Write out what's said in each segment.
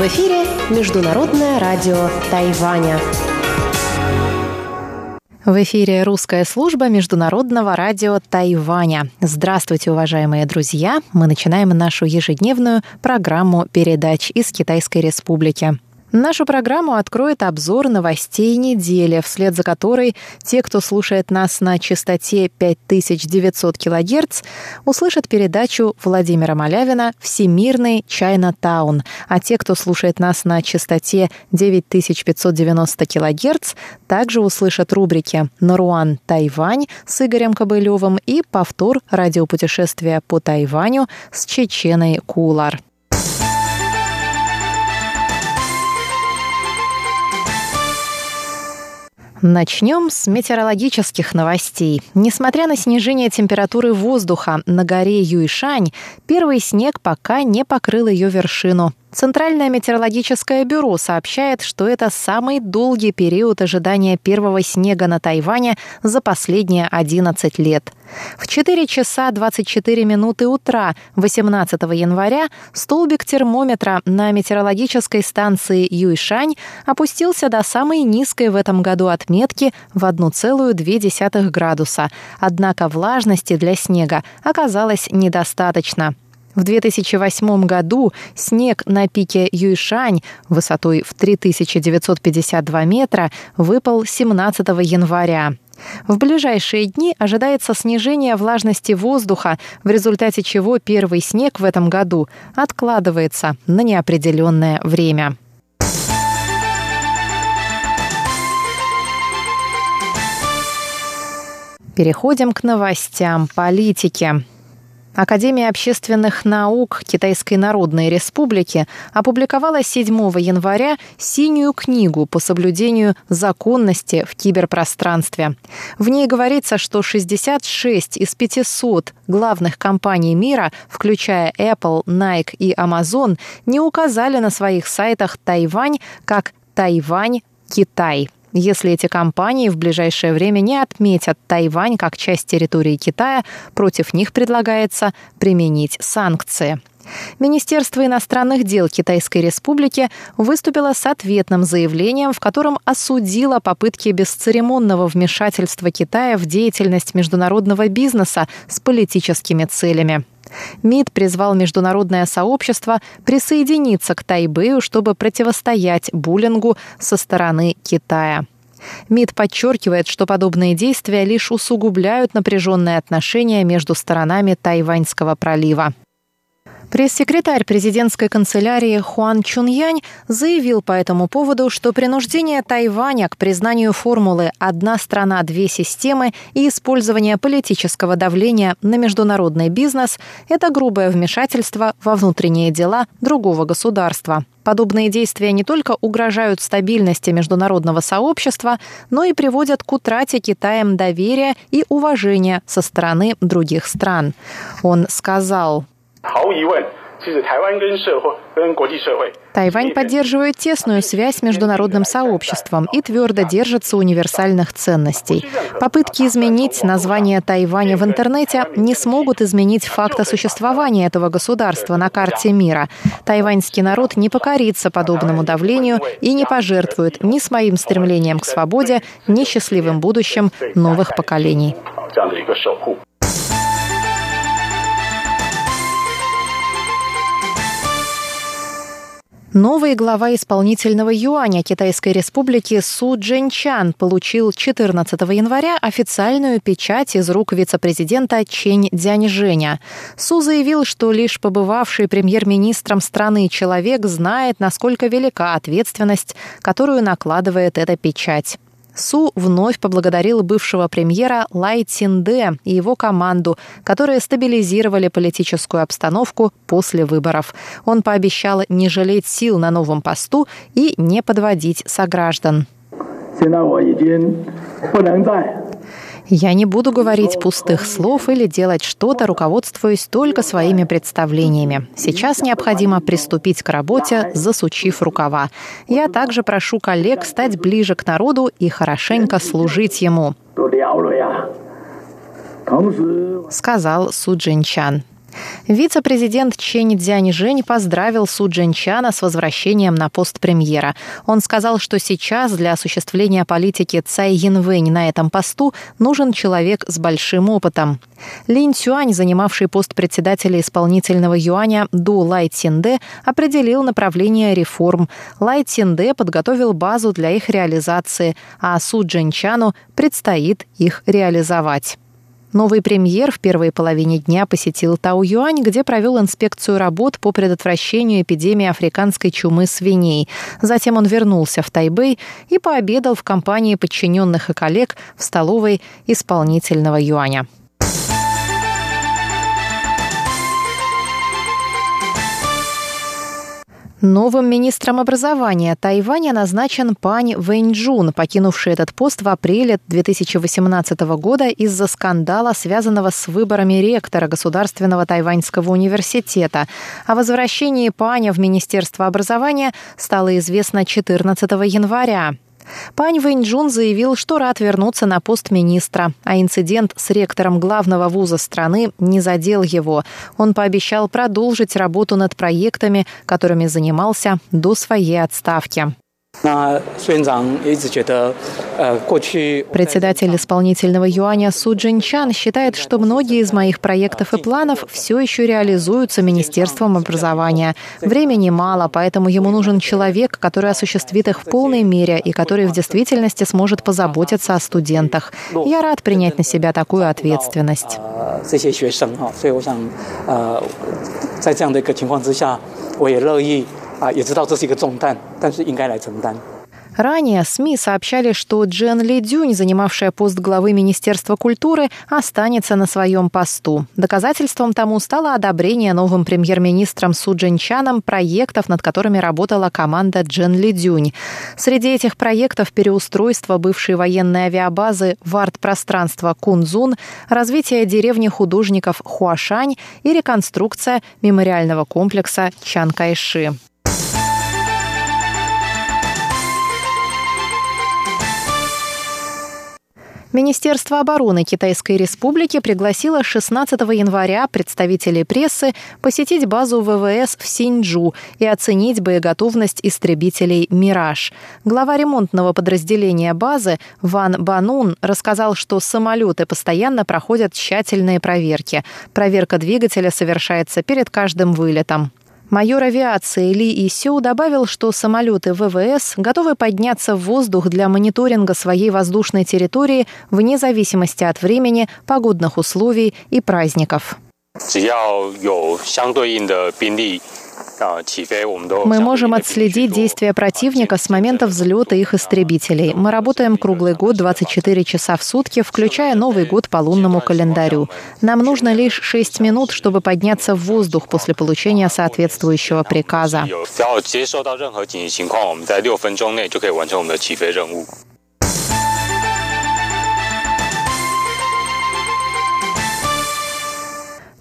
В эфире Международное радио Тайваня. В эфире русская служба Международного радио Тайваня. Здравствуйте, уважаемые друзья! Мы начинаем нашу ежедневную программу передач из Китайской Республики. Нашу программу откроет обзор новостей недели, вслед за которой те, кто слушает нас на частоте 5900 кГц, услышат передачу Владимира Малявина «Всемирный Чайнатаун», а те, кто слушает нас на частоте 9590 кГц, также услышат рубрики «Наруан, Тайвань» с Игорем Кобылёвым и повтор «Радиопутешествие по Тайваню» с Чеченой Куулар. Начнем с метеорологических новостей. Несмотря на снижение температуры воздуха на горе Юйшань, первый снег пока не покрыл ее вершину. Центральное метеорологическое бюро сообщает, что это самый долгий период ожидания первого снега на Тайване за последние 11 лет. В 4 часа 24 минуты утра 18 января столбик термометра на метеорологической станции Юйшань опустился до самой низкой в этом году отметки в 1,2 градуса. Однако влажности для снега оказалось недостаточно. В 2008 году снег на пике Юйшань высотой в 3952 метра выпал 17 января. В ближайшие дни ожидается снижение влажности воздуха, в результате чего первый снег в этом году откладывается на неопределенное время. Переходим к новостям политики. Академия общественных наук Китайской Народной Республики опубликовала 7 января «Синюю книгу» по соблюдению законности в киберпространстве. В ней говорится, что 66 из 500 главных компаний мира, включая Apple, Nike и Amazon, не указали на своих сайтах Тайвань как «Тайвань, Китай». Если эти компании в ближайшее время не отметят Тайвань как часть территории Китая, против них предлагается применить санкции. Министерство иностранных дел Китайской Республики выступило с ответным заявлением, в котором осудило попытки бесцеремонного вмешательства Китая в деятельность международного бизнеса с политическими целями. МИД призвал международное сообщество присоединиться к Тайбэю, чтобы противостоять буллингу со стороны Китая. МИД подчеркивает, что подобные действия лишь усугубляют напряженные отношения между сторонами Тайваньского пролива. Пресс-секретарь президентской канцелярии Хуан Чуньянь заявил по этому поводу, что принуждение Тайваня к признанию формулы «одна страна, две системы» и использование политического давления на международный бизнес – это грубое вмешательство во внутренние дела другого государства. Подобные действия не только угрожают стабильности международного сообщества, но и приводят к утрате Китаем доверия и уважения со стороны других стран. Он сказал: «Тайвань поддерживает тесную связь с международным сообществом и твердо держится универсальных ценностей. Попытки изменить название Тайваня в интернете не смогут изменить факта существования этого государства на карте мира. Тайваньский народ не покорится подобному давлению и не пожертвует ни своим стремлением к свободе, ни счастливым будущим новых поколений». Новый глава исполнительного юаня Китайской Республики Су Чжэньчан получил 14 января официальную печать из рук вице-президента Чэнь Цзяньжэня. Су заявил, что лишь побывавший премьер-министром страны человек знает, насколько велика ответственность, которую накладывает эта печать. Су вновь поблагодарил бывшего премьера Лай Циндэ и его команду, которые стабилизировали политическую обстановку после выборов. Он пообещал не жалеть сил на новом посту и не подводить сограждан. «Я не буду говорить пустых слов или делать что-то, руководствуясь только своими представлениями. Сейчас необходимо приступить к работе, засучив рукава. Я также прошу коллег стать ближе к народу и хорошенько служить ему», — сказал Су Чжэньчан. Вице-президент Чэнь Цзяньжэнь поздравил Су Чжэньчана с возвращением на пост премьера. Он сказал, что сейчас для осуществления политики Цай Инвэнь на этом посту нужен человек с большим опытом. Линь Цюань, занимавший пост председателя исполнительного юаня до Лай Циндэ, определил направление реформ. Лай Циндэ подготовил базу для их реализации, а Су Чжэньчану предстоит их реализовать. Новый премьер в первой половине дня посетил Таоюань, где провел инспекцию работ по предотвращению эпидемии африканской чумы свиней. Затем он вернулся в Тайбэй и пообедал в компании подчиненных и коллег в столовой исполнительного юаня. Новым министром образования Тайваня назначен Пань Вэньчжун, покинувший этот пост в апреле 2018 года из-за скандала, связанного с выборами ректора Государственного тайваньского университета. О возвращении Паня в Министерство образования стало известно 14 января. Пань Вэньчжун заявил, что рад вернуться на пост министра, а инцидент с ректором главного вуза страны не задел его. Он пообещал продолжить работу над проектами, которыми занимался до своей отставки. Председатель исполнительного юаня Су Чжэньчан считает, что многие из моих проектов и планов все еще реализуются Министерством образования. Времени мало, поэтому ему нужен человек, который осуществит их в полной мере и который в действительности сможет позаботиться о студентах. Я рад принять на себя такую ответственность. Ранее СМИ сообщали, что Джен Ли Дюнь, занимавшая пост главы Министерства культуры, останется на своем посту. Доказательством тому стало одобрение новым премьер-министром Су Чжэньчаном проектов, над которыми работала команда Джен Ли Дюнь. Среди этих проектов переустройство бывшей военной авиабазы в арт-пространство Кунцзун, развитие деревни художников Хуашань и реконструкция мемориального комплекса Чан Кайши. Министерство обороны Китайской Республики пригласило 16 января представителей прессы посетить базу ВВС в Синьчжу и оценить боеготовность истребителей «Мираж». Глава ремонтного подразделения базы Ван Банун рассказал, что самолеты постоянно проходят тщательные проверки. Проверка двигателя совершается перед каждым вылетом. Майор авиации Ли Исю добавил, что самолеты ВВС готовы подняться в воздух для мониторинга своей воздушной территории вне зависимости от времени, погодных условий и праздников. Мы можем отследить действия противника с момента взлета их истребителей. Мы работаем круглый год 24 часа в сутки, включая Новый год по лунному календарю. Нам нужно лишь 6 минут, чтобы подняться в воздух после получения соответствующего приказа.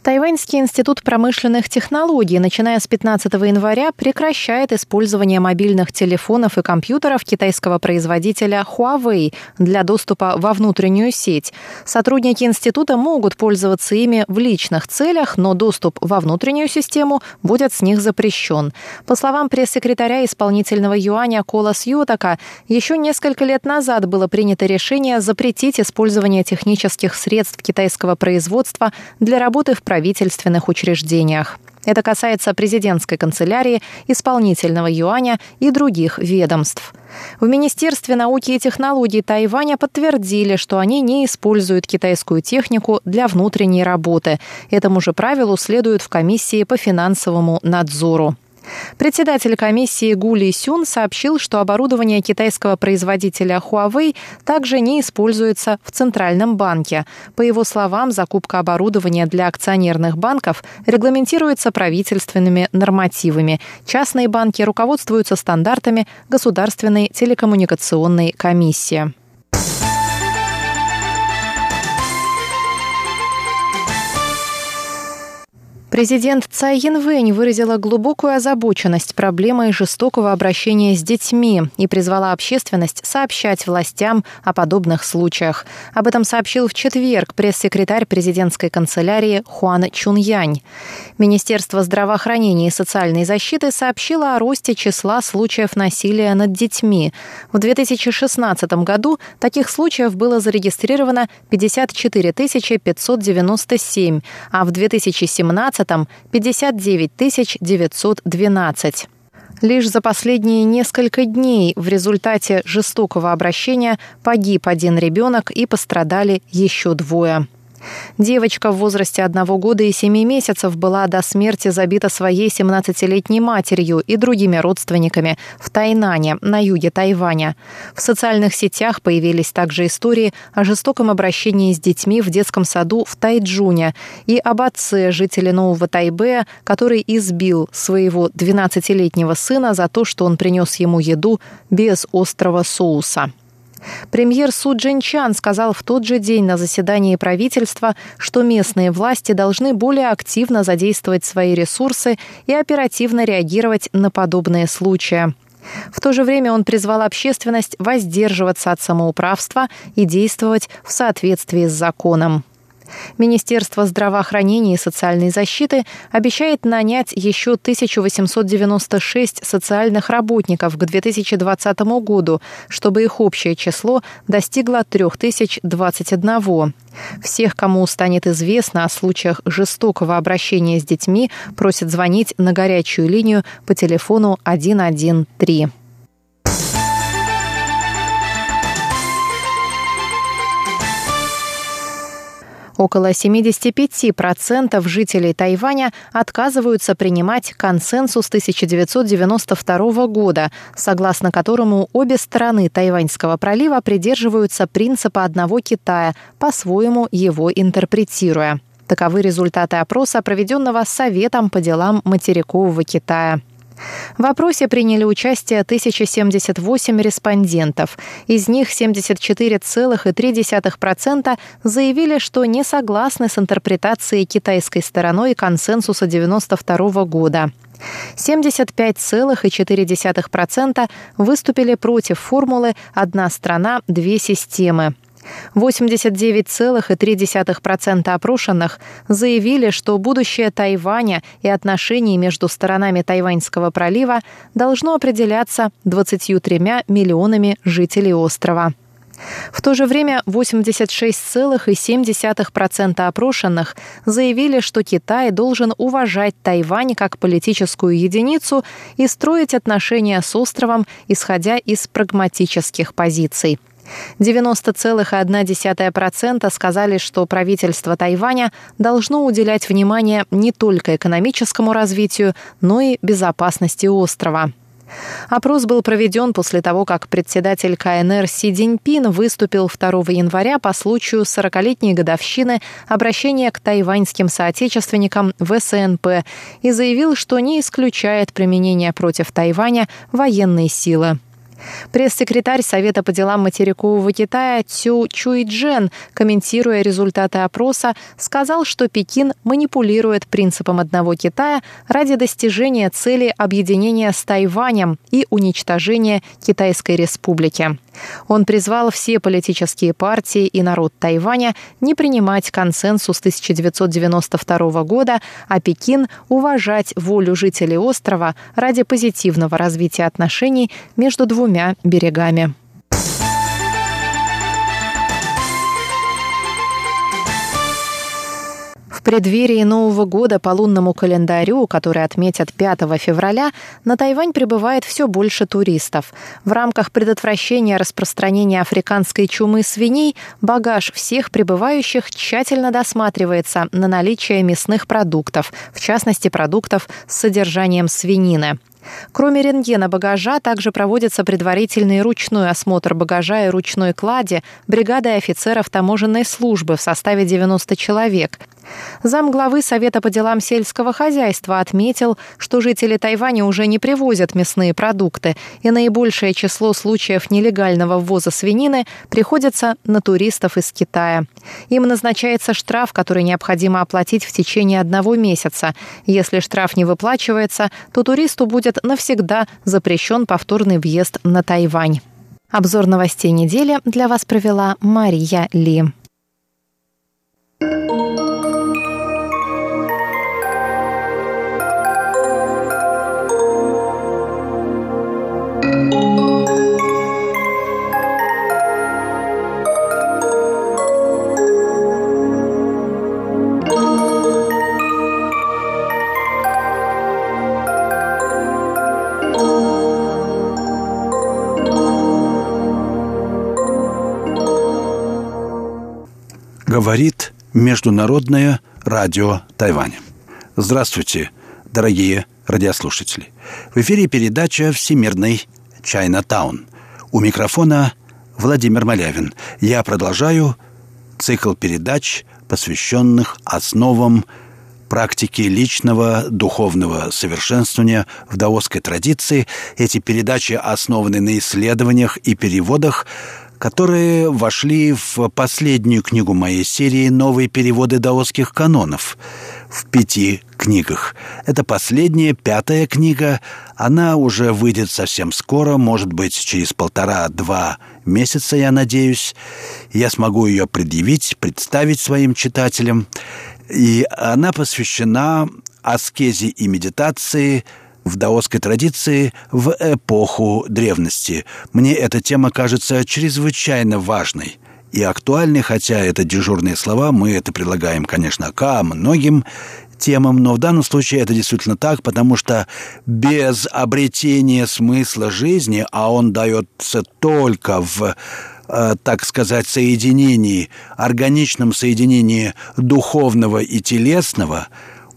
Тайваньский институт промышленных технологий, начиная с 15 января, прекращает использование мобильных телефонов и компьютеров китайского производителя Huawei для доступа во внутреннюю сеть. Сотрудники института могут пользоваться ими в личных целях, но доступ во внутреннюю систему будет с них запрещен. По словам пресс-секретаря исполнительного юаня Кола Сьютака, еще несколько лет назад было принято решение запретить использование технических средств китайского производства для работы в правительственных учреждениях. Это касается президентской канцелярии, исполнительного юаня и других ведомств. В Министерстве науки и технологий Тайваня подтвердили, что они не используют китайскую технику для внутренней работы. Этому же правилу следуют в комиссии по финансовому надзору. Председатель комиссии Гу Ли Сюн сообщил, что оборудование китайского производителя Huawei также не используется в Центральном банке. По его словам, закупка оборудования для акционерных банков регламентируется правительственными нормативами. Частные банки руководствуются стандартами Государственной телекоммуникационной комиссии. Президент Цай Инвэнь выразила глубокую озабоченность проблемой жестокого обращения с детьми и призвала общественность сообщать властям о подобных случаях. Об этом сообщил в четверг пресс-секретарь президентской канцелярии Хуан Чуньянь. Министерство здравоохранения и социальной защиты сообщило о росте числа случаев насилия над детьми. В 2016 году таких случаев было зарегистрировано 54 597, а в 2017 59 912. Лишь за последние несколько дней в результате жестокого обращения погиб один ребенок и пострадали еще двое. Девочка в возрасте 1 года и 7 месяцев была до смерти забита своей 17-летней матерью и другими родственниками в Тайнане, на юге Тайваня. В социальных сетях появились также истории о жестоком обращении с детьми в детском саду в Тайджуне и об отце, жителя Нового Тайбэя, который избил своего 12-летнего сына за то, что он принес ему еду без острого соуса. Премьер Су Чжэньчан сказал в тот же день на заседании правительства, что местные власти должны более активно задействовать свои ресурсы и оперативно реагировать на подобные случаи. В то же время он призвал общественность воздерживаться от самоуправства и действовать в соответствии с законом. Министерство здравоохранения и социальной защиты обещает нанять еще 1896 социальных работников к 2020 году, чтобы их общее число достигло 3021. Всех, кому станет известно о случаях жестокого обращения с детьми, просят звонить на горячую линию по телефону 113. Около 75% жителей Тайваня отказываются принимать консенсус 1992 года, согласно которому обе стороны Тайваньского пролива придерживаются принципа одного Китая, по-своему его интерпретируя. Таковы результаты опроса, проведенного Советом по делам материкового Китая. В опросе приняли участие 1078 респондентов. Из них 74,3% заявили, что не согласны с интерпретацией китайской стороной консенсуса 1992 года. 75,4% выступили против формулы «одна страна, две системы». 89,3% опрошенных заявили, что будущее Тайваня и отношений между сторонами Тайваньского пролива должно определяться 23 миллионами жителей острова. В то же время 86,7% опрошенных заявили, что Китай должен уважать Тайвань как политическую единицу и строить отношения с островом, исходя из прагматических позиций. 90,1% сказали, что правительство Тайваня должно уделять внимание не только экономическому развитию, но и безопасности острова. Опрос был проведен после того, как председатель КНР Си Цзиньпин выступил 2 января по случаю 40-летней годовщины обращения к тайваньским соотечественникам в СНП и заявил, что не исключает применение против Тайваня военной силы. Пресс-секретарь Совета по делам материкового Китая Цю Чуйчжэн, комментируя результаты опроса, сказал, что Пекин манипулирует принципом одного Китая ради достижения цели объединения с Тайванем и уничтожения Китайской Республики. Он призвал все политические партии и народ Тайваня не принимать консенсус 1992 года, а Пекин уважать волю жителей острова ради позитивного развития отношений между двумя берегами. В преддверии Нового года по лунному календарю, который отметят 5 февраля, на Тайвань прибывает все больше туристов. В рамках предотвращения распространения африканской чумы свиней багаж всех прибывающих тщательно досматривается на наличие мясных продуктов, в частности продуктов с содержанием свинины. Кроме рентгена багажа, также проводится предварительный ручной осмотр багажа и ручной клади бригадой офицеров таможенной службы в составе 90 человек. Замглавы Совета по делам сельского хозяйства отметил, что жители Тайваня уже не привозят мясные продукты, и наибольшее число случаев нелегального ввоза свинины приходится на туристов из Китая. Им назначается штраф, который необходимо оплатить в течение 1 месяца. Если штраф не выплачивается, то туристу будет навсегда запрещен повторный въезд на Тайвань. Обзор новостей недели для вас провела Мария Ли. Говорит Международное радио Тайваня. Здравствуйте, дорогие радиослушатели. В эфире передача «Всемирный Чайнатаун». У микрофона Владимир Малявин. Я продолжаю цикл передач, посвященных основам практики личного духовного совершенствования в даосской традиции. Эти передачи основаны на исследованиях и переводах, которые вошли в последнюю книгу моей серии «Новые переводы даосских канонов» в 5 книгах. Это последняя, 5-я книга. Она уже выйдет совсем скоро, может быть, через 1,5-2 месяца, я надеюсь. Я смогу ее предъявить, представить своим читателям. И она посвящена аскезе и медитации в даосской традиции в эпоху древности. Мне эта тема кажется чрезвычайно важной и актуальной, хотя это дежурные слова, мы это прилагаем, конечно, ко многим темам, но в данном случае это действительно так, потому что без обретения смысла жизни, а он дается только в, так сказать, соединении, органичном соединении духовного и телесного,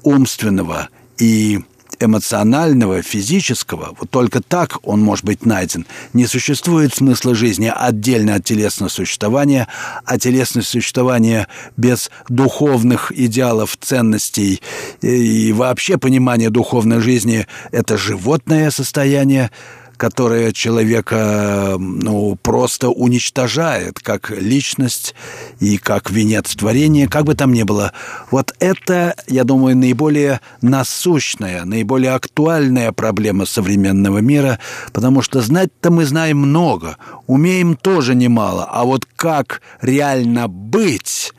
умственного и эмоционального, физического, вот только так он может быть найден. Не существует смысла жизни отдельно от телесного существования, а телесное существование без духовных идеалов, ценностей и вообще понимания духовной жизни – это животное состояние, которое человека, просто уничтожает как личность и как венец творения, как бы там ни было. Вот это, я думаю, наиболее насущная, наиболее актуальная проблема современного мира, потому что знать-то мы знаем много, умеем тоже немало, а вот как реально быть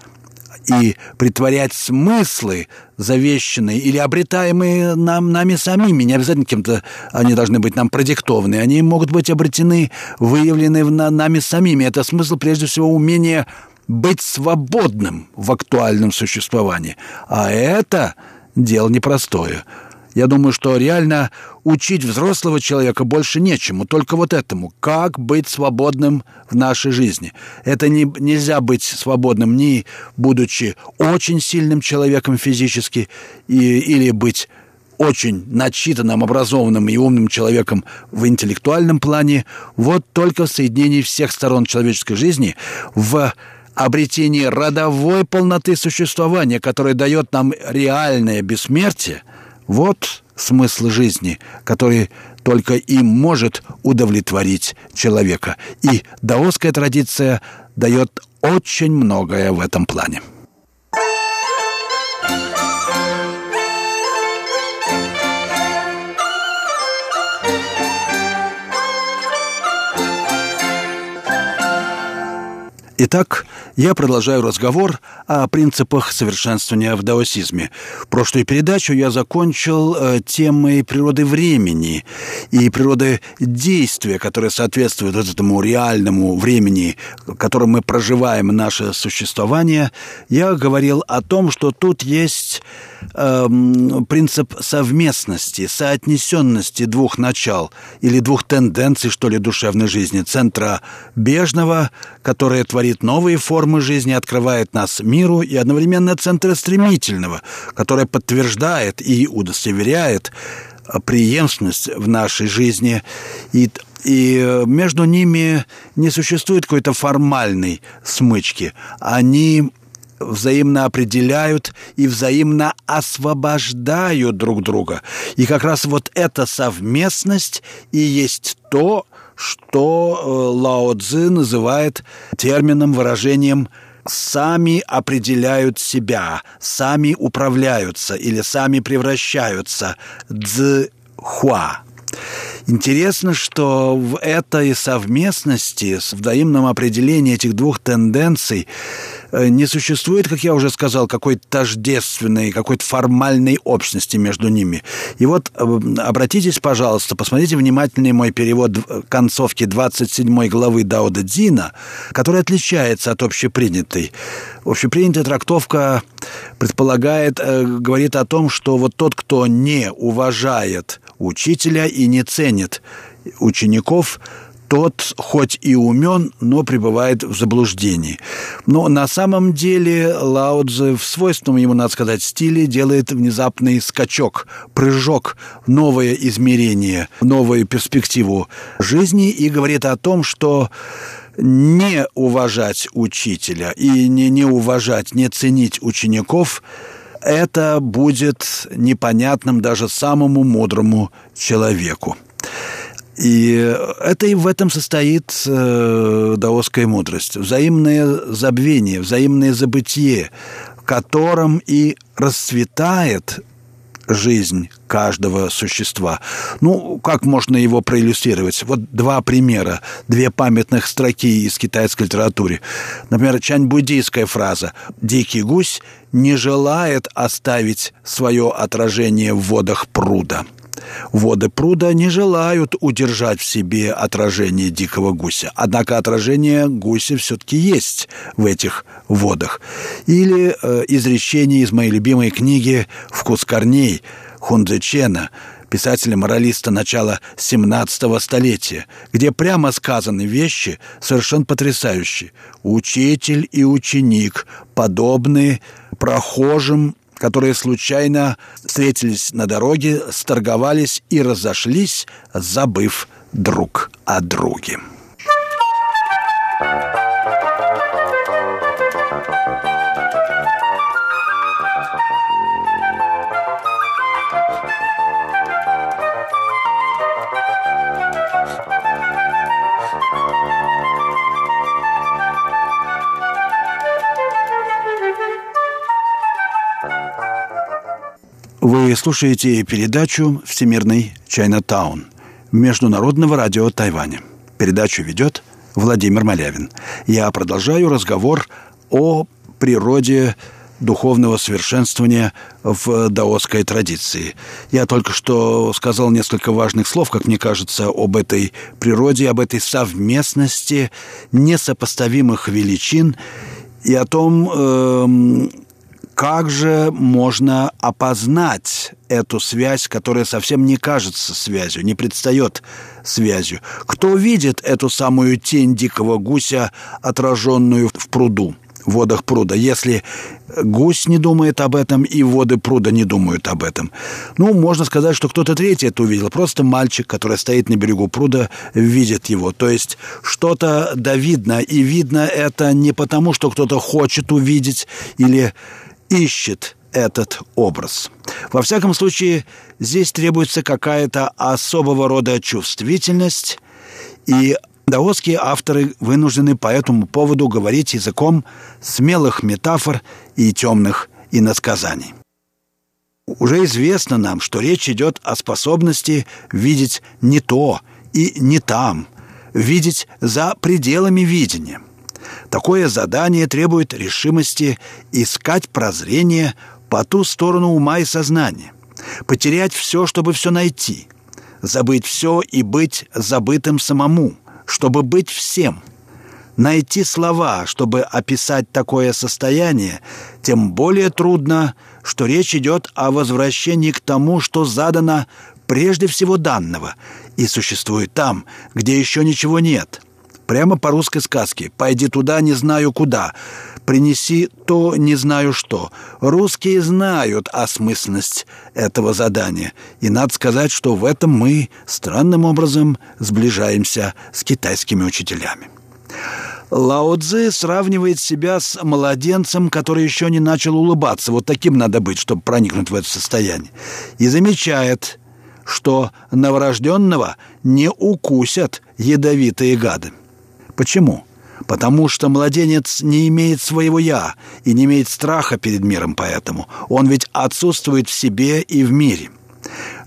и притворять смыслы, завещанные или обретаемые нами самими. Не обязательно кем-то они должны быть нам продиктованы. Они могут быть обретены, выявлены нами самими. Это смысл, прежде всего, умения быть свободным в актуальном существовании. А это дело непростое. Я думаю, что реально учить взрослого человека больше нечему, только вот этому. Как быть свободным в нашей жизни? Это нельзя быть свободным, не будучи очень сильным человеком физически, или быть очень начитанным, образованным и умным человеком в интеллектуальном плане. Вот только в соединении всех сторон человеческой жизни, в обретении родовой полноты существования, которая дает нам реальное бессмертие, вот смысл жизни, который только им может удовлетворить человека. И даосская традиция дает очень многое в этом плане. Итак, я продолжаю разговор о принципах совершенствования в даосизме. Прошлую передачу я закончил темой природы времени и природы действия, которая соответствует этому реальному времени, в котором мы проживаем наше существование. Я говорил о том, что тут есть принцип совместности, соотнесенности двух начал или двух тенденций, что ли, душевной жизни. Центра бежного, которое творит новые формы жизни, открывает нас миру, и одновременно центра стремительного, которое подтверждает и удостоверяет преемственность в нашей жизни. И между ними не существует какой-то формальной смычки. Они взаимно определяют и взаимно освобождают друг друга. И как раз вот эта совместность и есть то, что Лао-цзы называет термином, выражением «сами определяют себя», «сами управляются» или «сами превращаются» «цзыхуа». Интересно, что в этой совместности, в взаимном определении этих двух тенденций не существует, как я уже сказал, какой-то тождественной, какой-то формальной общности между ними. И вот обратитесь, пожалуйста, посмотрите внимательнее мой перевод концовки 27 главы Дао Дэ Цзина, который отличается от общепринятой. Общепринятая трактовка предполагает, говорит о том, что вот тот, кто не уважает учителя и не ценит учеников, тот хоть и умен, но пребывает в заблуждении. Но на самом деле Лао-цзы в свойственном ему, надо сказать, стиле делает внезапный скачок, прыжок в новое измерение, в новую перспективу жизни и говорит о том, что не уважать учителя и не уважать, не ценить учеников – это будет непонятным даже самому мудрому человеку. И это и в этом состоит даосская мудрость. Взаимное забвение, взаимное забытие, в котором и расцветает жизнь каждого существа. Ну, как можно его проиллюстрировать? Вот два примера, две памятных строки из китайской литературы. Например, чань-буддийская фраза «Дикий гусь не желает оставить свое отражение в водах пруда». Воды пруда не желают удержать в себе отражение дикого гуся. Однако отражение гуся все-таки есть в этих водах. Или изречение из моей любимой книги «Вкус корней» Хунцзечена, писателя-моралиста начала 17 столетия, где прямо сказаны вещи совершенно потрясающие. «Учитель и ученик подобны прохожим, которые случайно встретились на дороге, сторговались и разошлись, забыв друг о друге». Вы слушаете передачу «Всемирный Чайнатаун» Международного радио Тайваня. Передачу ведет Владимир Малявин. Я продолжаю разговор о природе духовного совершенствования в даосской традиции. Я только что сказал несколько важных слов, как мне кажется, об этой природе, об этой совместности несопоставимых величин и о том, как же можно опознать эту связь, которая совсем не кажется связью, не предстает связью? Кто видит эту самую тень дикого гуся, отраженную в пруду, в водах пруда, если гусь не думает об этом и воды пруда не думают об этом? Ну, можно сказать, что кто-то третий это увидел. Просто мальчик, который стоит на берегу пруда, видит его. То есть что-то да видно, и видно это не потому, что кто-то хочет увидеть или ищет этот образ. Во всяком случае, здесь требуется какая-то особого рода чувствительность, и даосские авторы вынуждены по этому поводу говорить языком смелых метафор и темных иносказаний. Уже известно нам, что речь идет о способности видеть не то и не там, видеть за пределами видения. Такое задание требует решимости искать прозрение по ту сторону ума и сознания, потерять все, чтобы все найти, забыть все и быть забытым самому, чтобы быть всем, найти слова, чтобы описать такое состояние, тем более трудно, что речь идет о возвращении к тому, что задано прежде всего данного и существует там, где еще ничего нет». Прямо по русской сказке «Пойди туда, не знаю куда, принеси то, не знаю что». Русские знают осмысленность этого задания. И надо сказать, что в этом мы странным образом сближаемся с китайскими учителями. Лао-цзы сравнивает себя с младенцем, который еще не начал улыбаться. Вот таким надо быть, чтобы проникнуть в это состояние. И замечает, что новорожденного не укусят ядовитые гады. Почему? Потому что младенец не имеет своего «я» и не имеет страха перед миром, поэтому он ведь отсутствует в себе и в мире.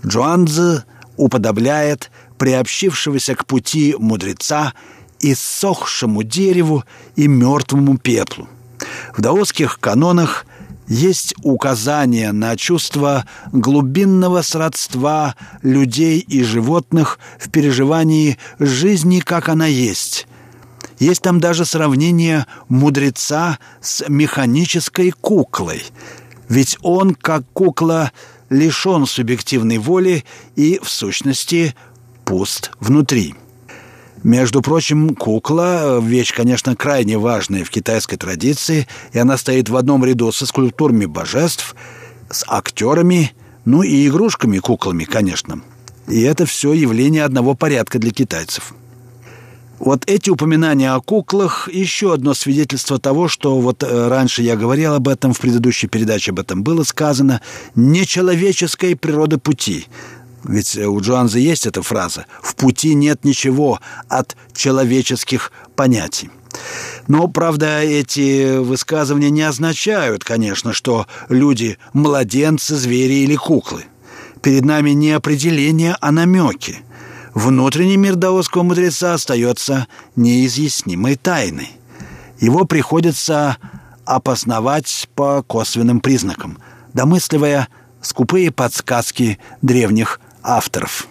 Чжуан-цзы уподобляет приобщившегося к пути мудреца иссохшему дереву и мертвому пеплу. В даосских канонах есть указание на чувство глубинного сродства людей и животных в переживании жизни, как она есть. Есть там даже сравнение мудреца с механической куклой. Ведь он, как кукла, лишен субъективной воли и, в сущности, пуст внутри. Между прочим, кукла – вещь, конечно, крайне важная в китайской традиции, и она стоит в одном ряду со скульптурами божеств, с актерами, ну и игрушками-куклами, конечно. И это все явление одного порядка для китайцев. Вот эти упоминания о куклах – еще одно свидетельство того, что вот раньше я говорил об этом, в предыдущей передаче об этом было сказано, нечеловеческой природы пути. Ведь у Чжуан-цзы есть эта фраза «в пути нет ничего от человеческих понятий». Но, правда, эти высказывания не означают, конечно, что люди – младенцы, звери или куклы. Перед нами не определение, а намеки. Внутренний мир даосского мудреца остается неизъяснимой тайной. Его приходится обосновать по косвенным признакам, домысливая скупые подсказки древних авторов.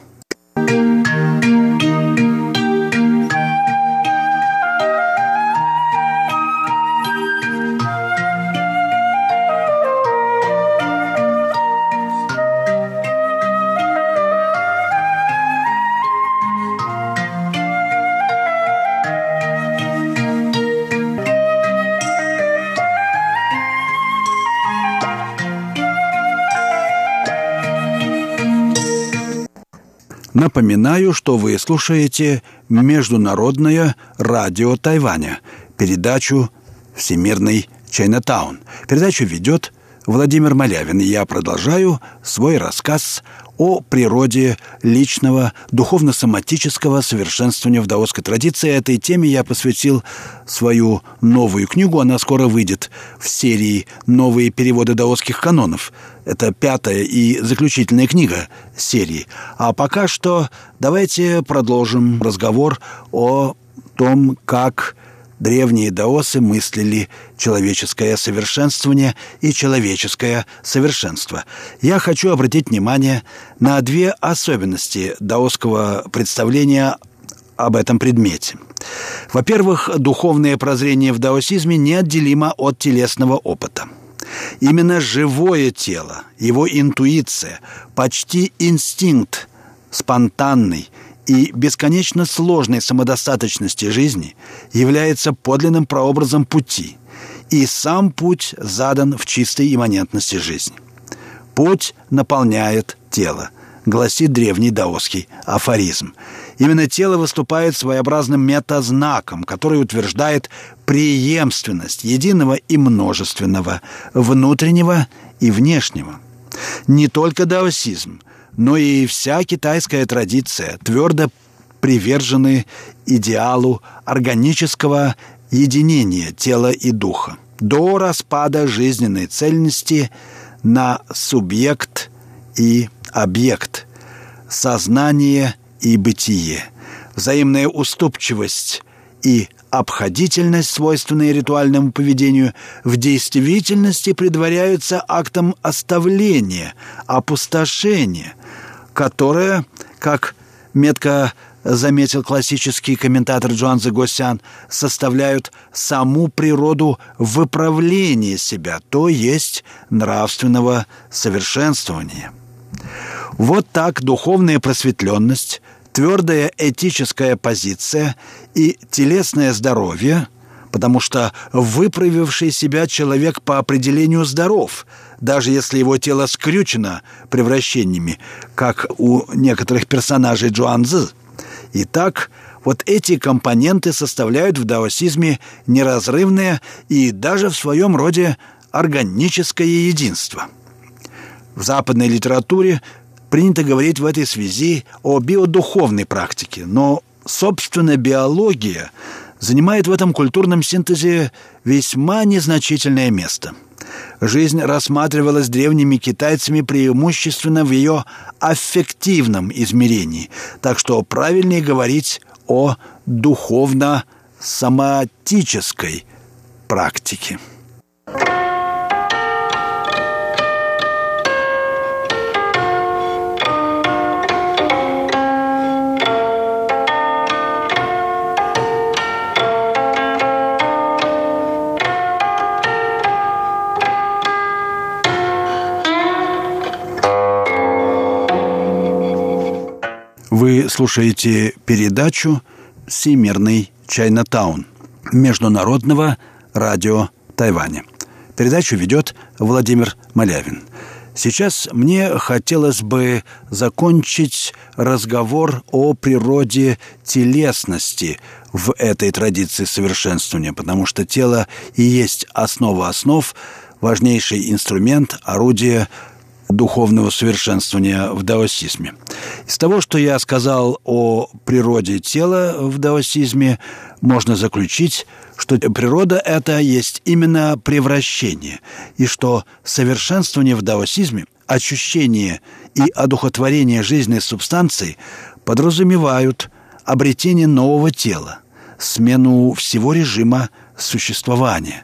Напоминаю, что вы слушаете Международное радио Тайваня, передачу «Всемирный Чайнатаун». Передачу ведет Владимир Малявин, и я продолжаю свой рассказ о природе личного духовно-соматического совершенствования в даосской традиции. Этой теме я посвятил свою новую книгу. Она скоро выйдет в серии «Новые переводы даосских канонов». Это 5-я и заключительная книга серии. А пока что давайте продолжим разговор о том, как древние даосы мыслили человеческое совершенствование и человеческое совершенство. Я хочу обратить внимание на две особенности даосского представления об этом предмете. Во-первых, духовное прозрение в даосизме неотделимо от телесного опыта. Именно живое тело, его интуиция, почти инстинкт, спонтанный и бесконечно сложной самодостаточности жизни является подлинным прообразом пути, и сам путь задан в чистой имманентности жизни. «Путь наполняет тело», гласит древний даосский афоризм. Именно тело выступает своеобразным метазнаком, который утверждает преемственность единого и множественного, внутреннего и внешнего. Не только даосизм, но и вся китайская традиция твердо привержены идеалу органического единения тела и духа до распада жизненной цельности на субъект и объект, сознание и бытие, взаимная уступчивость и обходительность, свойственные ритуальному поведению, в действительности предваряются актом оставления, опустошения, которое, как метко заметил классический комментатор Чжуан-цзы Госян, составляют саму природу выправления себя, то есть нравственного совершенствования. Вот так духовная просветленность, твердая этическая позиция и телесное здоровье, потому что выправивший себя человек по определению здоров, даже если его тело скрючено превращениями, как у некоторых персонажей Чжуан-цзы. Итак, Вот эти компоненты составляют в даосизме неразрывное и даже в своем роде органическое единство. В западной литературе принято говорить в этой связи о биодуховной практике, но, собственно, биология занимает в этом культурном синтезе весьма незначительное место. Жизнь рассматривалась древними китайцами преимущественно в ее аффективном измерении, так что правильнее говорить о духовно-соматической практике. Вы слушаете передачу «Всемирный Чайнатаун» Международного радио Тайваня. Передачу ведет Владимир Малявин. Сейчас мне хотелось бы закончить разговор о природе телесности в этой традиции совершенствования, потому что тело и есть основа основ, важнейший инструмент, орудие духовного совершенствования в даосизме. Из того, что я сказал о природе тела в даосизме, можно заключить, что природа эта есть именно превращение, и что совершенствование в даосизме, ощущение и одухотворение жизненной субстанции подразумевают обретение нового тела, смену всего режима существования,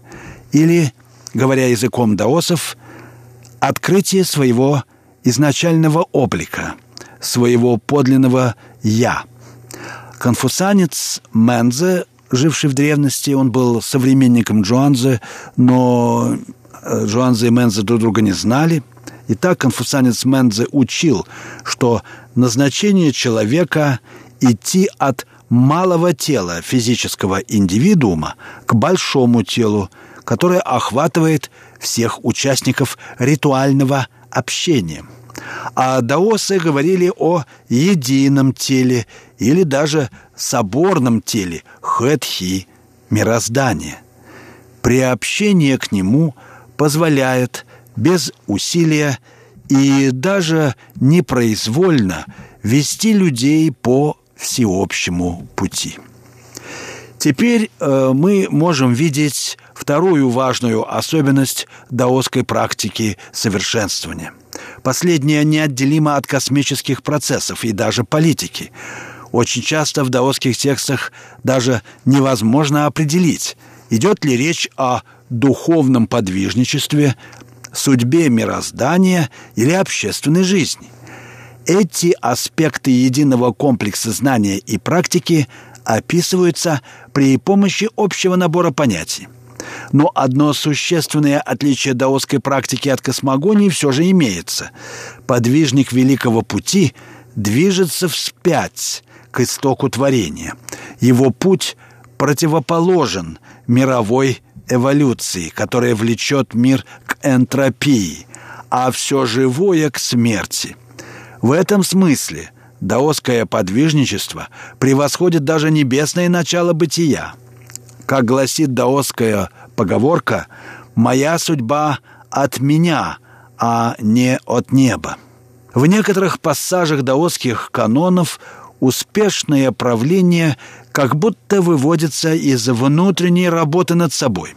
или, говоря языком даосов, открытие своего изначального облика, своего подлинного «я». Конфуцианец Мэн-цзы, живший в древности, он был современником Чжуан-цзы, но Чжуан-цзы и Мэн-цзы друг друга не знали. Итак, конфуцианец Мэн-цзы учил, что назначение человека – идти от малого тела физического индивидуума к большому телу, которое охватывает всех участников ритуального общения. А даосы говорили о едином теле или даже соборном теле хэтхи мироздания. Приобщение к нему позволяет без усилия и даже непроизвольно вести людей по всеобщему пути. Теперь мы можем видеть вторую важную особенность даосской практики совершенствования. Последняя неотделима от космических процессов и даже политики. Очень часто в даосских текстах даже невозможно определить, идет ли речь о духовном подвижничестве, судьбе мироздания или общественной жизни. Эти аспекты единого комплекса знания и практики описываются при помощи общего набора понятий. Но одно существенное отличие даосской практики от космогонии все же имеется. Подвижник великого пути движется вспять к истоку творения. Его путь противоположен мировой эволюции, которая влечет мир к энтропии, а все живое к смерти. В этом смысле даосское подвижничество превосходит даже небесное начало бытия. Как гласит даосская поговорка, «Моя судьба от меня, а не от неба». В некоторых пассажах даосских канонов успешное правление как будто выводится из внутренней работы над собой.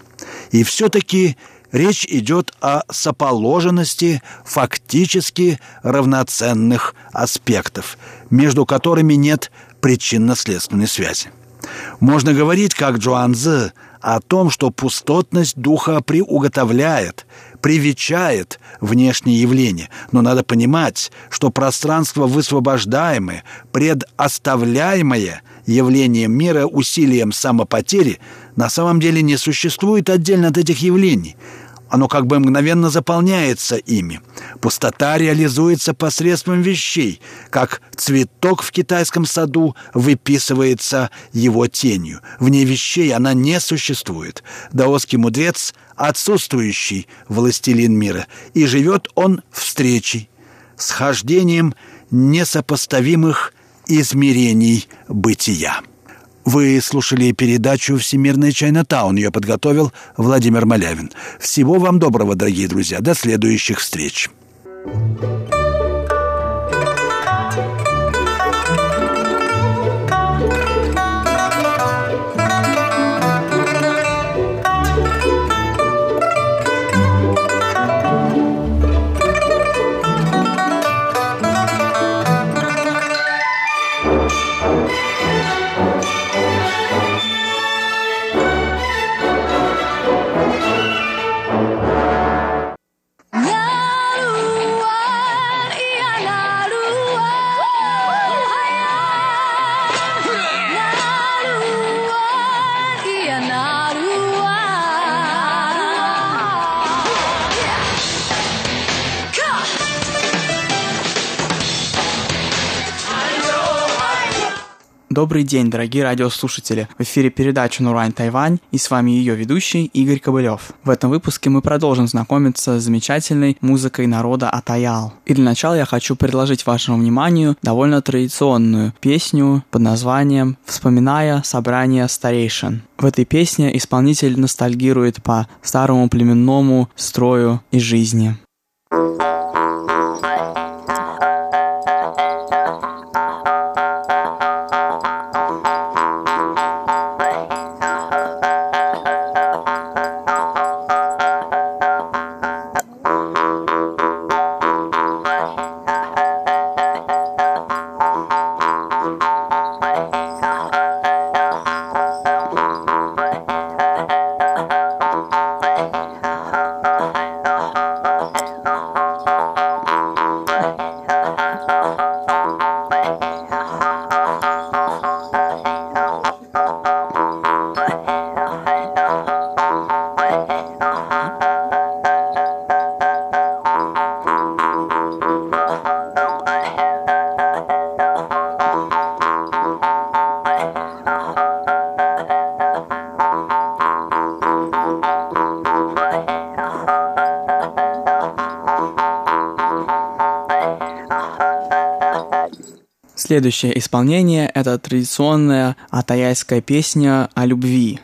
И все-таки речь идет о соположенности фактически равноценных аспектов, между которыми нет причинно-следственной связи. Можно говорить, как Чжуан-цзы, о том, что пустотность духа приуготовляет, привечает внешние явления. Но надо понимать, что пространство высвобождаемое, предоставляемое явлением мира усилием самопотери на самом деле не существует отдельно от этих явлений. Оно как бы мгновенно заполняется ими. Пустота реализуется посредством вещей, как цветок в китайском саду выписывается его тенью. Вне вещей она не существует. Даосский мудрец – отсутствующий властелин мира, и живет он встречей, схождением несопоставимых измерений бытия. Вы слушали передачу «Всемирный Чайнатаун». Ее подготовил Владимир Малявин. Всего вам доброго, дорогие друзья. До следующих встреч. Добрый день, дорогие радиослушатели! В эфире передача «Наруан, Тайвань», и с вами ее ведущий Игорь Кобылёв. В этом выпуске мы продолжим знакомиться с замечательной музыкой народа Атаял. И для начала я хочу предложить вашему вниманию довольно традиционную песню под названием «Вспоминая собрание старейшин». В этой песне исполнитель ностальгирует по старому племенному строю и жизни. Следующее исполнение – это традиционная атаяйская песня о любви.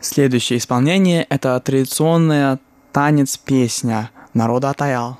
Следующее исполнение – это традиционная танец-песня народа Атаял.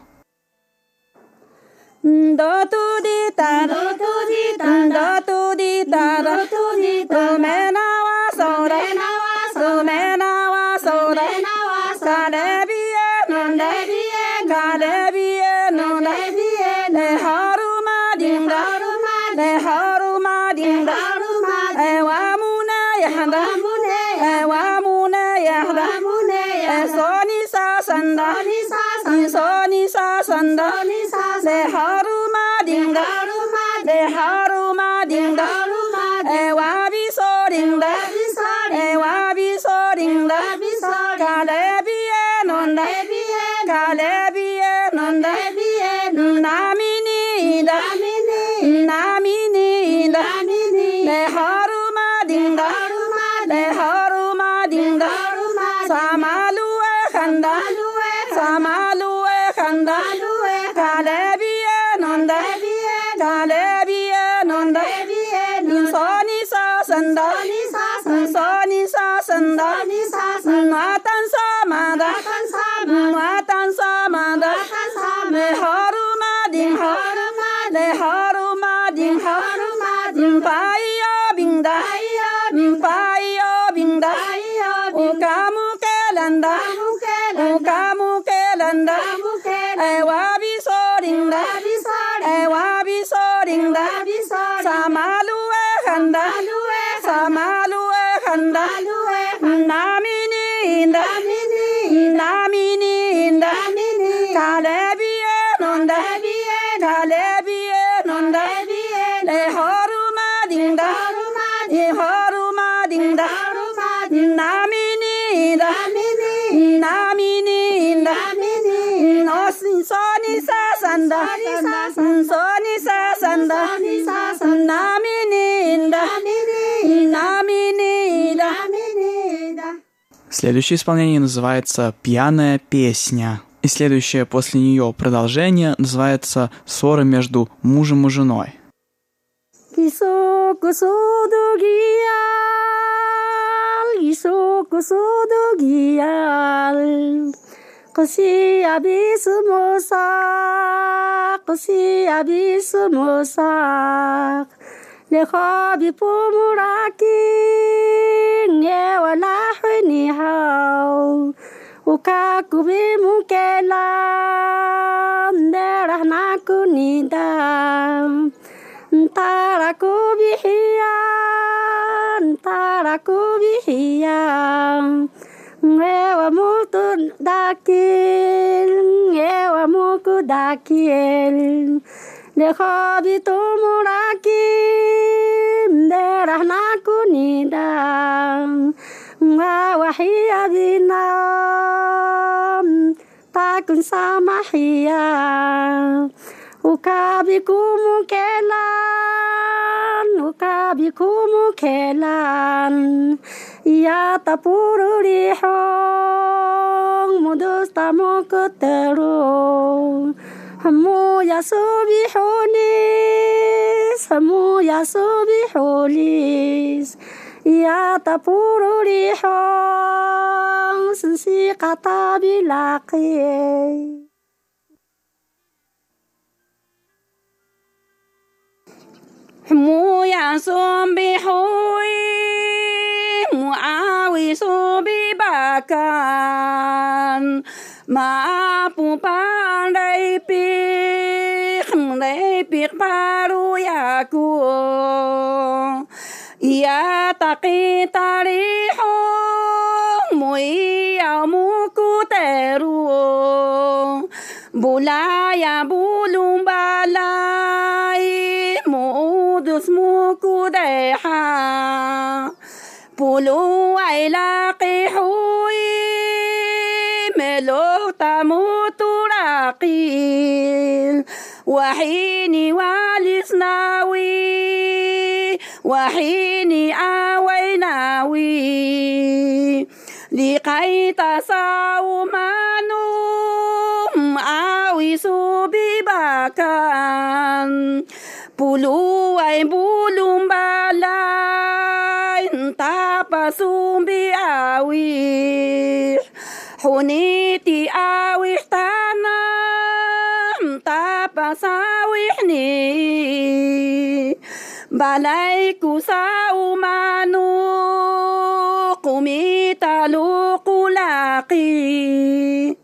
Следующее исполнение называется «Пьяная песня». И следующее после нее продолжение называется «Ссора между мужем и женой». وحيني والسناوي وحيني أويناوي لقي تصاومانهم أويسوا ببكان بلوي بلوم بلاين تابسوا بأوي حنيتي أوي Сауихни, балайку сауману, кумиталу кулаки.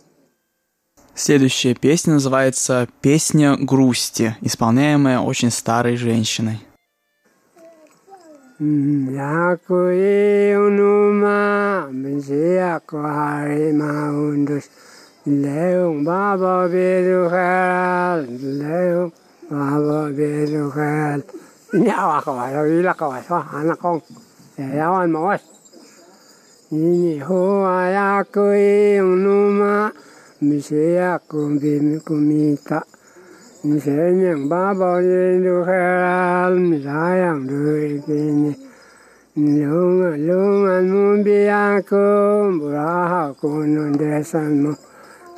Следующая песня называется «Песня грусти», исполняемая очень старой женщиной. Леум баба бедухал, леум баба бедухал.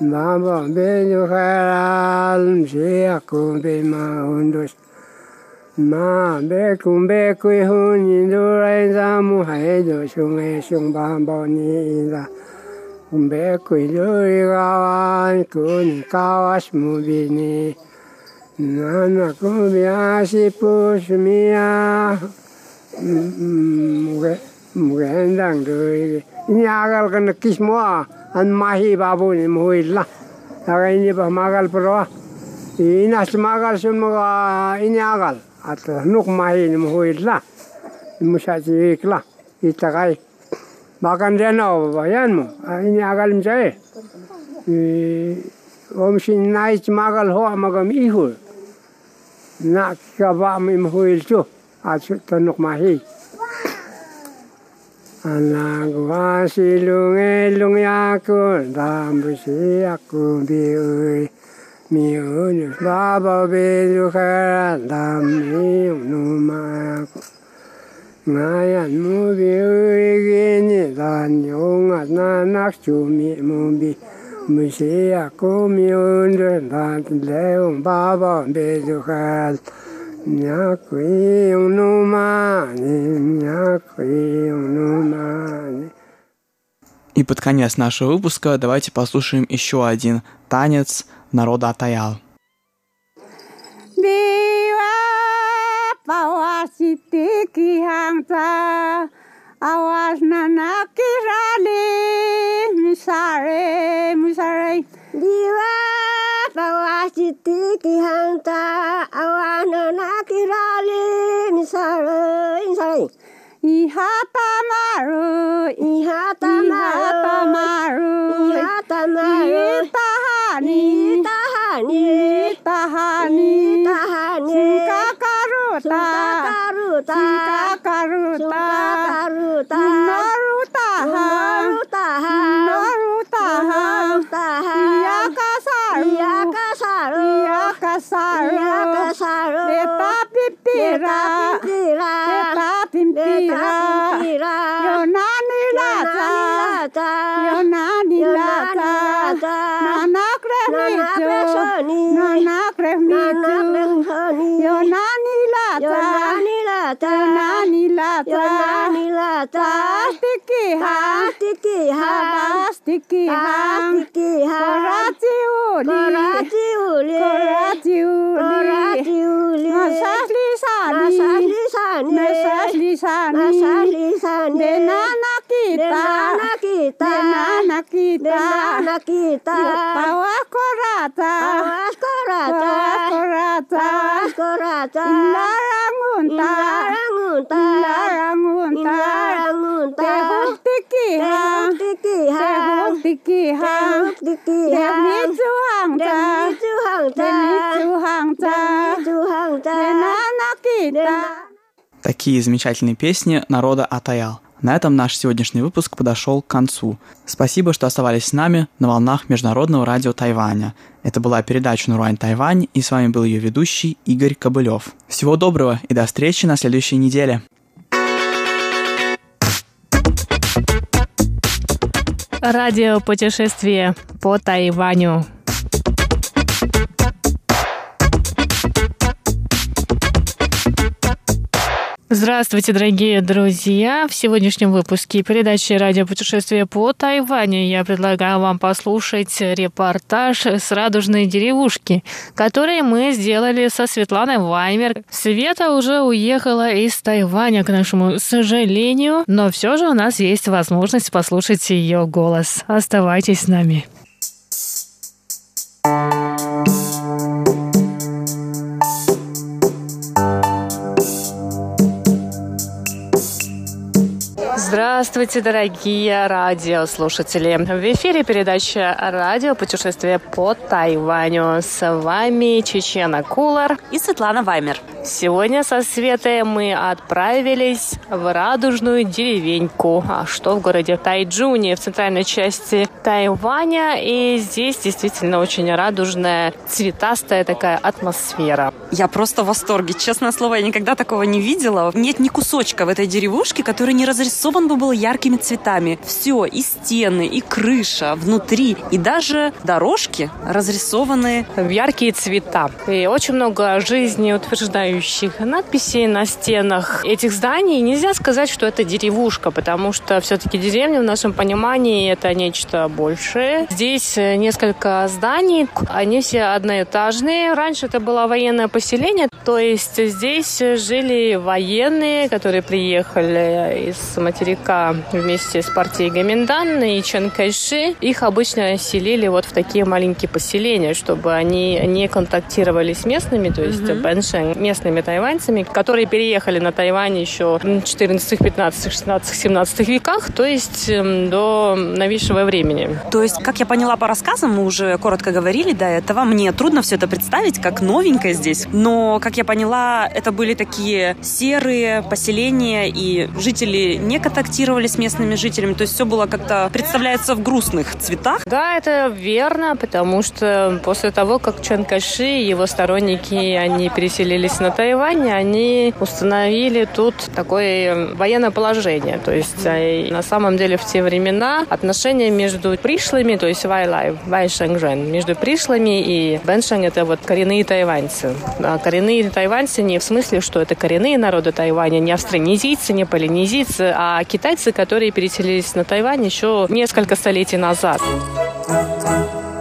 Баба бедухаралм жиакум бимаундус. Ма бекум бекуй хунидурай заму хайду шумешум бамбониза. Бекуй дури гаван куни каваш мубини. Нана кубиаши пушмия. Мугендан дури. Нягал канакисмуа. Анмахи бабуни муилла, агайни бамагал прова, и нас магал сумага и нягал, ат нук махи муилла, мушатикла, и такай, багандено баянму, а и нягал мчай, омшин найч магал хоа магам иху, нак кабам им хуилчу, ат танук махи. Анагваси лунге лунгякун, дамбуси акун биуй. Миунюс баба бедухаран, дамми унумаку. Наян мубиуй гини, даньюнгат нанакчуми муби. Муси акун миундун, дантлеун баба бедухаран. И под конец нашего выпуска давайте послушаем еще один танец народа Атаял. такие замечательные песни народа Атаял. На этом наш сегодняшний выпуск подошел к концу. Спасибо, что оставались с нами на волнах Международного радио Тайваня. Это была передача «Наруан, Тайвань», и с вами был ее ведущий Игорь Кобылёв. Всего доброго и до встречи на следующей неделе. Радиопутешествие по Тайваню. Здравствуйте, дорогие друзья! В сегодняшнем выпуске передачи «Радиопутешествие по Тайваню» я предлагаю вам послушать репортаж с радужной деревушки, который мы сделали со Светланой Ваймер. Света уже уехала из Тайваня, к нашему сожалению, но все же у нас есть возможность послушать ее голос. Оставайтесь с нами. Здравствуйте, дорогие радиослушатели! В эфире передача «Радиопутешествие по Тайваню». С вами Чечена Куулар и Светлана Ваймер. Сегодня со Светой мы отправились в радужную деревеньку, что в городе Тайджуне, в центральной части Тайваня. И здесь действительно очень радужная, цветастая такая атмосфера. Я просто в восторге. Честное слово, я никогда такого не видела. Нет ни кусочка в этой деревушке, который не разрисован бы был яркими цветами. Все, и стены, и крыша, внутри, и даже дорожки разрисованы в яркие цвета. И очень много жизнеутверждающих надписей на стенах этих зданий. Нельзя сказать, что это деревушка, потому что все-таки деревня в нашем понимании это нечто большее. Здесь несколько зданий, они все одноэтажные. Раньше это было военное поселение, то есть здесь жили военные, которые приехали из материка вместе с партией Гоминдан и Чан Кайши. Их обычно селили вот в такие маленькие поселения, чтобы они не контактировали с местными, то есть бэншэн, местными тайваньцами, которые переехали на Тайвань еще в 14, 15, 16, 17 веках, то есть до новейшего времени. То есть, как я поняла по рассказам, мы уже коротко говорили до этого, мне трудно все это представить как новенькое здесь, но, как я поняла, это были такие серые поселения, и жители не контактировали с местными жителями, то есть все было как-то представляется в грустных цветах. Да, это верно, потому что после того, как Чан Кайши и его сторонники, они переселились на Тайване, они установили тут такое военное положение. То есть на самом деле в те времена отношения между пришлыми, то есть вайлай, вайшэнжэн, между пришлыми и бэншэн, это вот коренные тайваньцы. А коренные тайваньцы не в смысле, что это коренные народы Тайваня, не австронезийцы, не полинезийцы, а китайцы, которые переселились на Тайвань еще несколько столетий назад.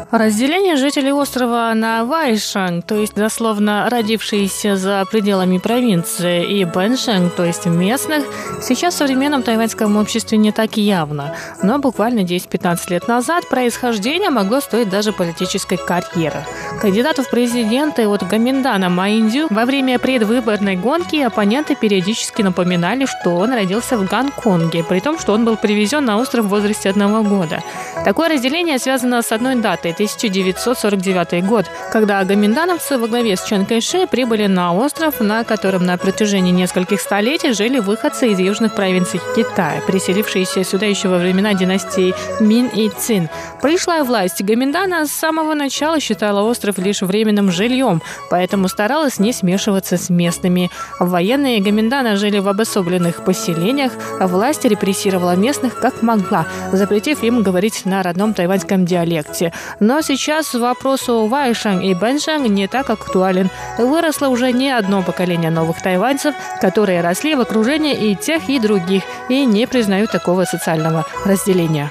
Разделение жителей острова на вайшэн, то есть дословно родившиеся за пределами провинции, и бэншэн, то есть местных, сейчас в современном тайваньском обществе не так явно. Но буквально 10-15 лет назад происхождение могло стоить даже политической карьеры. Кандидату в президенты от Гоминдана Маиндю во время предвыборной гонки оппоненты периодически напоминали, что он родился в Гонконге, при том, что он был привезен на остров в возрасте 1 года. Такое разделение связано с одной датой – 1949 год, когда гоминдановцы во главе с Чан Кайши прибыли на остров, на котором на протяжении нескольких столетий жили выходцы из южных провинций Китая, переселившиеся сюда еще во времена династии Мин и Цин. Пришлая власть Гоминдана с самого начала считала остров лишь временным жильем, поэтому старалась не смешиваться с местными. Военные Гоминдана жили в обособленных поселениях, а власть репрессировала местных как могла, запретив им говорить на родном тайваньском диалекте. Но сейчас вопрос о вайшэн и бэншэн не так актуален. Выросло уже не одно поколение новых тайваньцев, которые росли в окружении и тех, и других, и не признают такого социального разделения.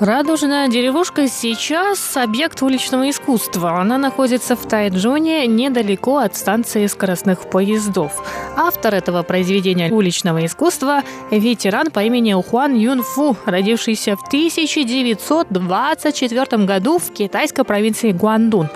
Радужная деревушка сейчас объект уличного искусства. Она находится в Тайджуне, недалеко от станции скоростных поездов. Автор этого произведения уличного искусства – ветеран по имени Хуан Юнфу, родившийся в 1924 году в китайской провинции Гуандун.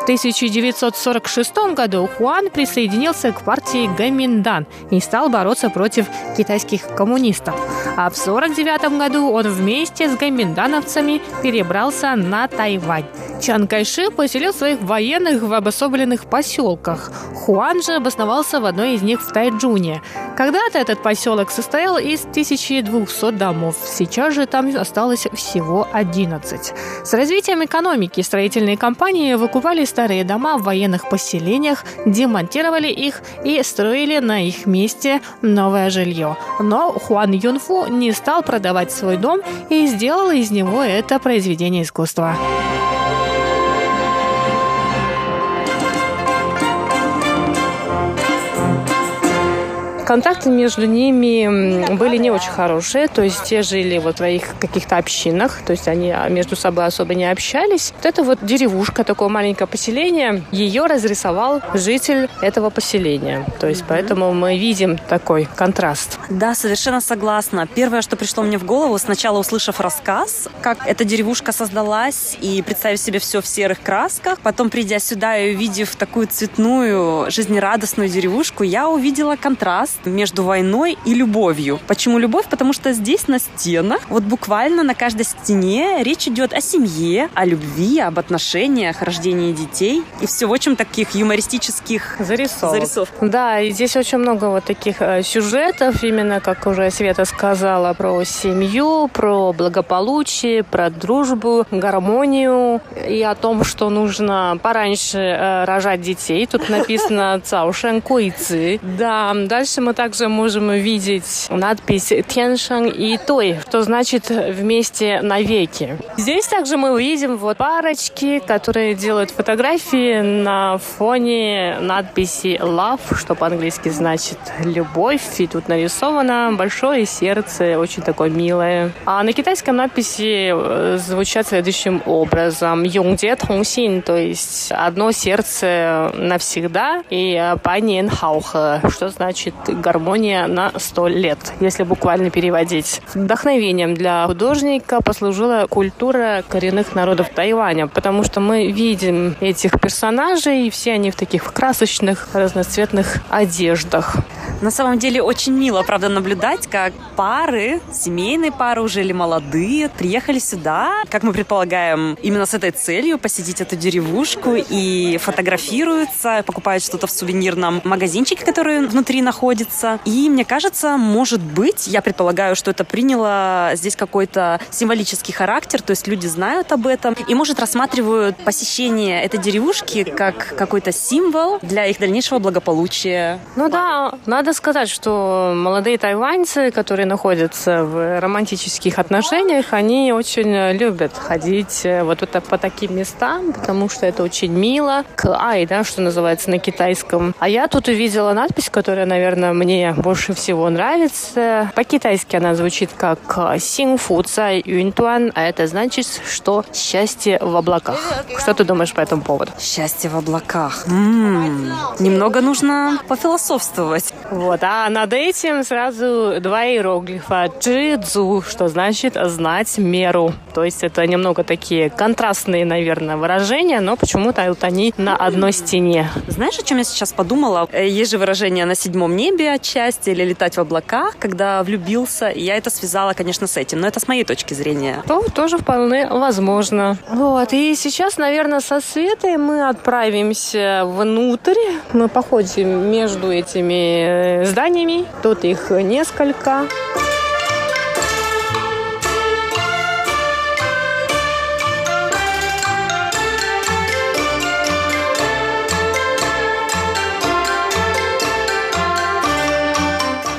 В 1946 году Хуан присоединился к партии Гоминдан и стал бороться против китайских коммунистов. А в 1949 году он вместе с гоминдановцами перебрался на Тайвань. Чан Кайши поселил своих военных в обособленных поселках. Хуан же обосновался в одной из них в Тайджуне. Когда-то этот поселок состоял из 1200 домов. Сейчас же там осталось всего 11. С развитием экономики строительные компании выкупали старые дома в военных поселениях, демонтировали их и строили на их месте новое жилье. Но Хуан Юнфу не стал продавать свой дом и сделал из него это произведение искусства. Контакты между ними были не очень хорошие, то есть те жили в своих каких-то общинах, то есть они между собой особо не общались. Вот это вот деревушка, такое маленькое поселение, ее разрисовал житель этого поселения, то есть поэтому мы видим такой контраст. Да, совершенно согласна. Первое, что пришло мне в голову, сначала услышав рассказ, как эта деревушка создалась и представив себе все в серых красках, потом придя сюда и увидев такую цветную, жизнерадостную деревушку, я увидела контраст между войной и любовью. Почему любовь? Потому что здесь на стенах, вот буквально на каждой стене речь идет о семье, о любви, об отношениях, о рождении детей и всего, чем таких юмористических зарисовок. Да, и здесь очень много вот таких сюжетов, именно, как уже Света сказала, про семью, про благополучие, про дружбу, гармонию и о том, что нужно пораньше рожать детей. Тут написано «Цао Шэн Куи Ци». Да, дальше мы также можем увидеть надпись «Тяньшань и Той», что значит «вместе навеки». Здесь также мы увидим вот парочки, которые делают фотографии на фоне надписи «Love», что по-английски значит «любовь». И тут нарисовано большое сердце, очень такое милое. А на китайском надписи звучат следующим образом: «Юнде тонсин», то есть «одно сердце навсегда», и «Панин хаухэ», что значит гармония на 100 лет, если буквально переводить. Вдохновением для художника послужила культура коренных народов Тайваня, потому что мы видим этих персонажей, и все они в таких красочных, разноцветных одеждах. На самом деле очень мило, правда, наблюдать, как пары, семейные пары уже или молодые, приехали сюда, как мы предполагаем, именно с этой целью посетить эту деревушку, и фотографируются, покупают что-то в сувенирном магазинчике, который внутри находится. И мне кажется, может быть, я предполагаю, что это приняло здесь какой-то символический характер, то есть люди знают об этом и, может, рассматривают посещение этой деревушки как какой-то символ для их дальнейшего благополучия. Ну да, надо сказать, что молодые тайваньцы, которые находятся в романтических отношениях, они очень любят ходить вот это по таким местам, потому что это очень мило, кай, да, что называется на китайском. А я тут увидела надпись, которая, наверное, мне больше всего нравится. По-китайски она звучит как «синфу цай юнтуан», а это значит, что «счастье в облаках». Что ты думаешь по этому поводу? «Счастье в облаках». Немного нужно пофилософствовать. Вот, а над этим сразу два иероглифа «чи-дзу», что значит «знать меру». То есть это немного такие контрастные, наверное, выражения, но почему-то вот они на одной стене. Знаешь, о чем я сейчас подумала? Есть же выражение «на седьмом небе от счастья» или «летать в облаках», когда влюбился. И я это связала, конечно, с этим. Но это с моей точки зрения. То тоже вполне возможно. Вот. И сейчас, наверное, со Светой мы отправимся внутрь. Мы походим между этими зданиями. Тут их несколько.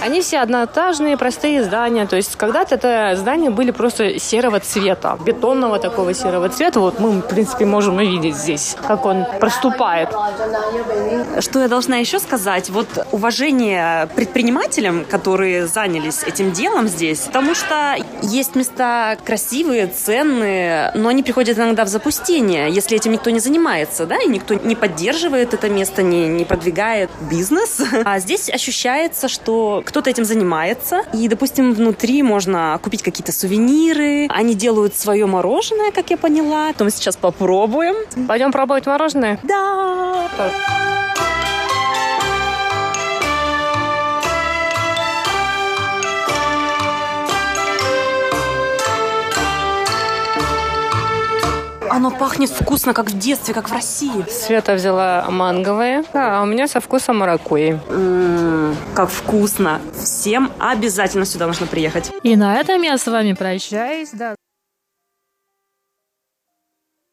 Они все одноэтажные, простые здания. То есть когда-то это здания были просто серого цвета, бетонного такого серого цвета. Вот мы, в принципе, можем увидеть здесь, как он проступает. Что я должна еще сказать? Вот уважение предпринимателям, которые занялись этим делом здесь, потому что есть места красивые, ценные, но они приходят иногда в запустение, если этим никто не занимается, да, и никто не поддерживает это место, не продвигает бизнес. А здесь ощущается, что кто-то этим занимается. И, допустим, внутри можно купить какие-то сувениры. Они делают свое мороженое, как я поняла. То мы сейчас попробуем. Пойдем пробовать мороженое? Да! Оно пахнет вкусно, как в детстве, как в России. Света взяла манговые, а у меня со вкусом маракуйи. Как вкусно. Всем обязательно сюда нужно приехать. И на этом я с вами прощаюсь.